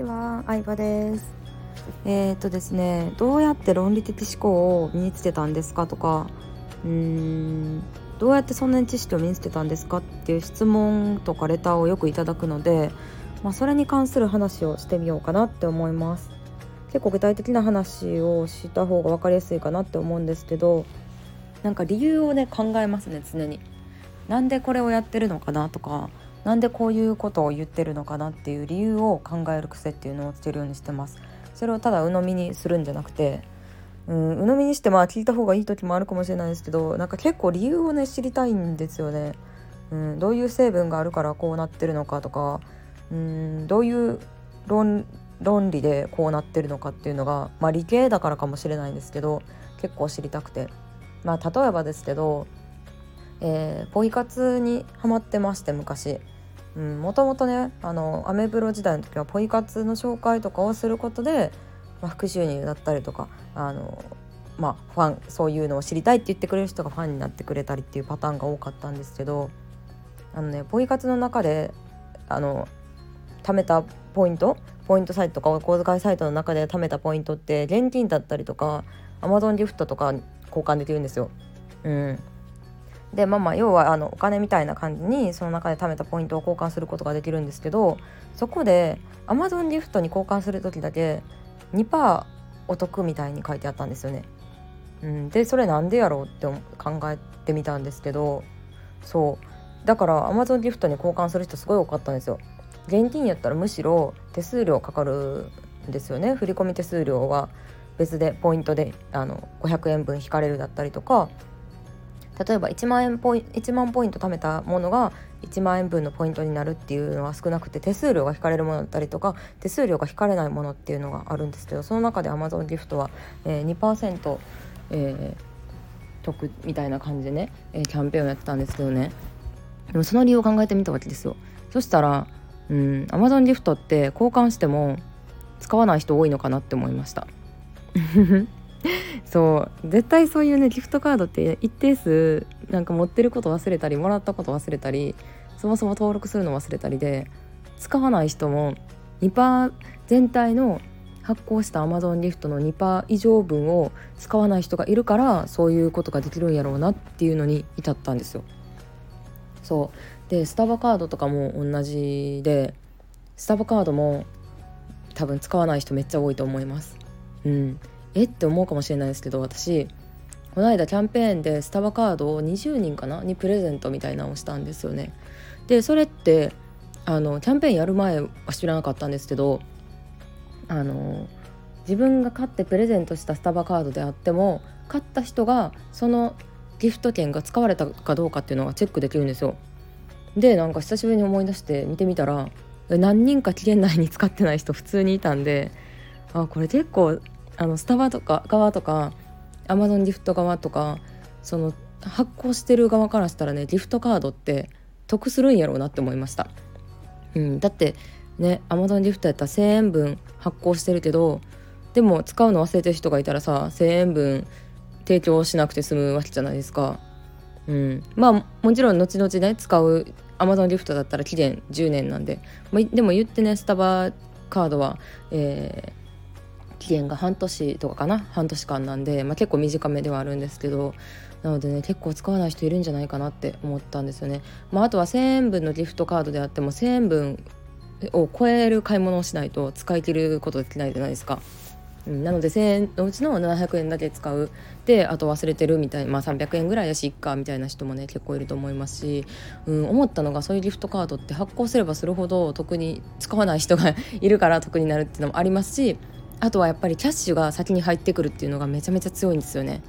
ちは、相葉です。ですね、どうやって論理的思考を身につけたんですかとか、どうやってそんなに知識を身につけたんですかっていう質問とかレターをよくいただくので、それに関する話をしてみようかなって思います。結構具体的な話をした方が分かりやすいかなって思うんですけど、なんか理由をね、考えますね、常に。なんでこれをやってるのかなとか、なんでこういうことを言ってるのかなっていう理由を考える癖っていうのをつけるようにしてます。それをただ鵜呑みにするんじゃなくて、鵜呑みにして聞いた方がいい時もあるかもしれないですけど、なんか結構理由をね、知りたいんですよね。どういう成分があるからこうなってるのかとか、どういう論理でこうなってるのかっていうのが、理系だからかもしれないんですけど、結構知りたくて、例えばですけど、ポイ活にハマってまして、昔もともとね、アメブロ時代の時はポイ活の紹介とかをすることで、副収入だったりとか、ファン、そういうのを知りたいって言ってくれる人がファンになってくれたりっていうパターンが多かったんですけど、ポイ活の中で貯めたポイントサイトとかお小遣いサイトの中で貯めたポイントって現金だったりとか Amazon ギフトとか交換できるんですよ。で要はお金みたいな感じにその中で貯めたポイントを交換することができるんですけど、そこで Amazon ギフトに交換するときだけ 2% お得みたいに書いてあったんですよね。でそれなんでやろうって考えてみたんですけど、そうだから Amazon ギフトに交換する人すごい多かったんですよ。現金やったらむしろ手数料かかるんですよね。振込手数料は別でポイントで500円分引かれるだったりとか、例えば1万ポイント貯めたものが1万円分のポイントになるっていうのは少なくて、手数料が引かれるものだったりとか手数料が引かれないものっていうのがあるんですけど、その中で Amazon ギフトは 2% 得みたいな感じでね、キャンペーンをやってたんですけどね。でもその理由を考えてみたわけですよ。そしたらAmazon ギフトって交換しても使わない人多いのかなって思いましたそう絶対そういうね、ギフトカードって一定数なんか持ってること忘れたり、もらったこと忘れたり、そもそも登録するの忘れたりで使わない人も 2% 全体の発行した Amazon ギフトの 2% 以上分を使わない人がいるから、そういうことができるんやろうなっていうのに至ったんですよ。そうで、スタバカードとかも同じで、スタバカードも多分使わない人めっちゃ多いと思います。えって思うかもしれないですけど、私この間キャンペーンでスタバカードを20人かなにプレゼントみたいなのをしたんですよね。でそれってキャンペーンやる前は知らなかったんですけど、自分が買ってプレゼントしたスタバカードであっても、買った人がそのギフト券が使われたかどうかっていうのがチェックできるんですよ。でなんか久しぶりに思い出して見てみたら、何人か期限内に使ってない人普通にいたんで、これ結構スタバとか側とか Amazon ギフト側とか、その発行してる側からしたらね、ギフトカードって得するんやろうなって思いました。だってね、 Amazon ギフトやったら1000円分発行してるけど、でも使うの忘れてる人がいたらさ、1000円分提供しなくて済むわけじゃないですか。もちろん後々ね、使う Amazon ギフトだったら期限10年なんで、でも言ってね、スタバカードは、期限が半年とかかな、半年間なんで、結構短めではあるんですけど、なのでね、結構使わない人いるんじゃないかなって思ったんですよね。あとは1000円分のギフトカードであっても、1000円分を超える買い物をしないと使い切ることできないじゃないですか。なので1000円のうちの700円だけ使う、であと忘れてるみたいな、300円ぐらいやしいっかみたいな人もね、結構いると思いますし、思ったのが、そういうギフトカードって発行すればするほど特に使わない人がいるから得になるっていうのもありますし、あとはやっぱりキャッシュが先に入ってくるっていうのがめちゃめちゃ強いんですよね。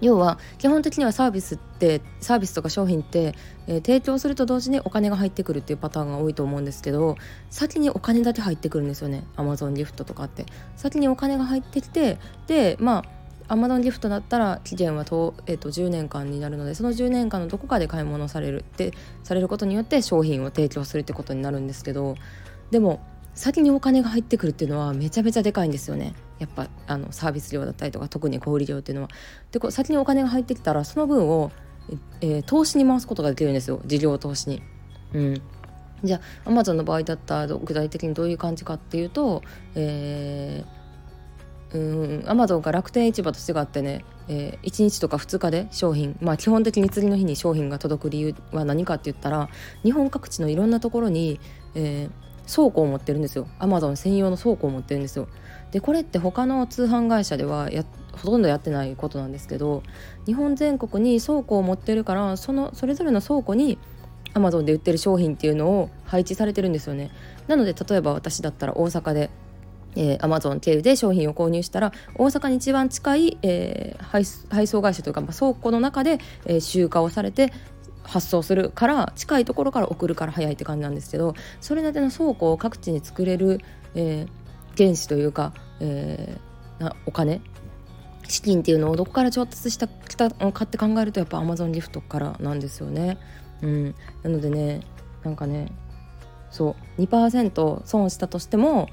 要は基本的にはサービスとか商品って、提供すると同時にお金が入ってくるっていうパターンが多いと思うんですけど、先にお金だけ入ってくるんですよね。 Amazon ギフトとかって先にお金が入ってきて、でAmazon ギフトだったら期限は10年間になるので、その10年間のどこかで買い物されることによって商品を提供するってことになるんですけど、でも先にお金が入ってくるっていうのはめちゃめちゃでかいんですよね。やっぱサービス料だったりとか、特に小売業っていうのは。で先にお金が入ってきたら、その分を投資に回すことができるんですよ、事業投資に。じゃあ Amazon の場合だったら具体的にどういう感じかっていうと、Amazon が楽天市場と違ってね、1日とか2日で商品、基本的に次の日に商品が届く理由は何かって言ったら、日本各地のいろんなところに、倉庫を持ってるんですよ。 Amazon 専用の倉庫を持ってるんですよ。でこれって他の通販会社ではほとんどやってないことなんですけど、日本全国に倉庫を持ってるから、それぞれの倉庫にAmazon で売ってる商品っていうのを配置されてるんですよね。なので例えば私だったら大阪で、Amazon 経由で商品を購入したら、大阪に一番近い、配送会社というか、倉庫の中で、集荷をされて発送するから、近いところから送るから早いって感じなんですけど、それだけの倉庫を各地に作れる、原資というか、お金、資金っていうのをどこから調達してきたのかって考えると、やっぱ Amazon ギフトからなんですよね。なのでね、なんかね、そう 2% 損したとしても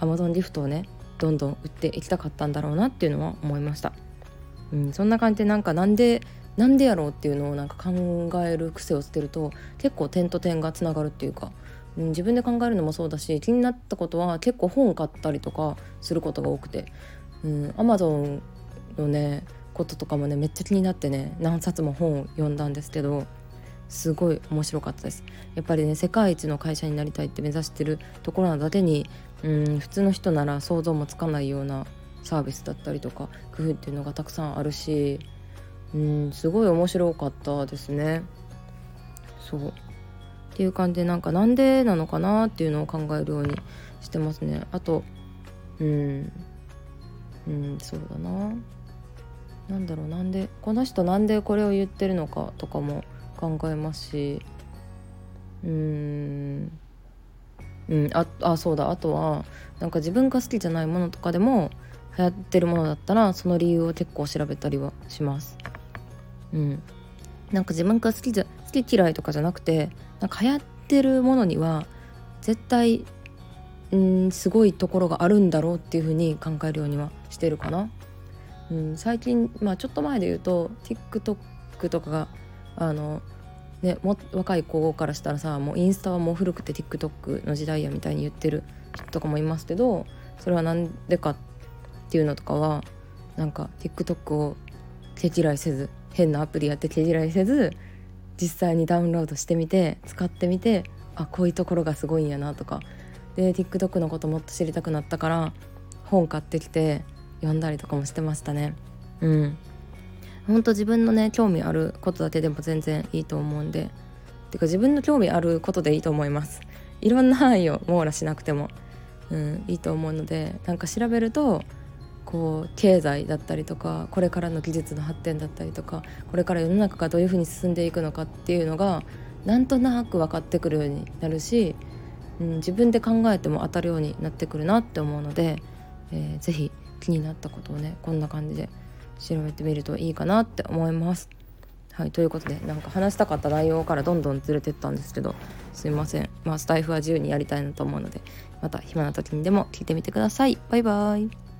Amazon ギフトをね、どんどん売っていきたかったんだろうなっていうのは思いました、そんな感じで、なんでやろうっていうのを考える癖をつけると、結構点と点がつながるっていうか、自分で考えるのもそうだし、気になったことは結構本買ったりとかすることが多くて、Amazon のねこととかもね、めっちゃ気になってね、何冊も本を読んだんですけど、すごい面白かったです。やっぱりね、世界一の会社になりたいって目指してるところなだけに、普通の人なら想像もつかないようなサービスだったりとか工夫っていうのがたくさんあるし、すごい面白かったですね。そうっていう感じで、なんでなのかなっていうのを考えるようにしてますね。あとそうだな、なんだろう、なんでこの人なんでこれを言ってるのかとかも考えますし、そうだ、あとは自分が好きじゃないものとかでも、流行ってるものだったらその理由を結構調べたりはします。自分が好き嫌いとかじゃなくて、流行ってるものには絶対すごいところがあるんだろうっていう風に考えるようにはしてるかな。最近、ちょっと前で言うと TikTok とかがも若い子からしたらさ、もうインスタはもう古くて TikTok の時代やみたいに言ってる人とかもいますけど、それはなんでかっていうのとかは、TikTok を毛嫌いせず、変なアプリやって毛嫌いせず、実際にダウンロードしてみて使ってみて、あ、こういうところがすごいんやなとかで、 TikTok のこともっと知りたくなったから本買ってきて読んだりとかもしてましたね。本当自分のね、興味あることだけでも全然いいと思うんで、てか自分の興味あることでいいと思います。いろんな範囲を網羅しなくても、いいと思うので、調べるとこう経済だったりとか、これからの技術の発展だったりとか、これから世の中がどういうふうに進んでいくのかっていうのがなんとなく分かってくるようになるし、自分で考えても当たるようになってくるなって思うので、ぜひ気になったことをね、こんな感じで調べてみるといいかなって思います。はい、ということで、話したかった内容からどんどんずれてったんですけど、すいません。スタイフは自由にやりたいなと思うので、また暇な時にでも聞いてみてください。バイバイ。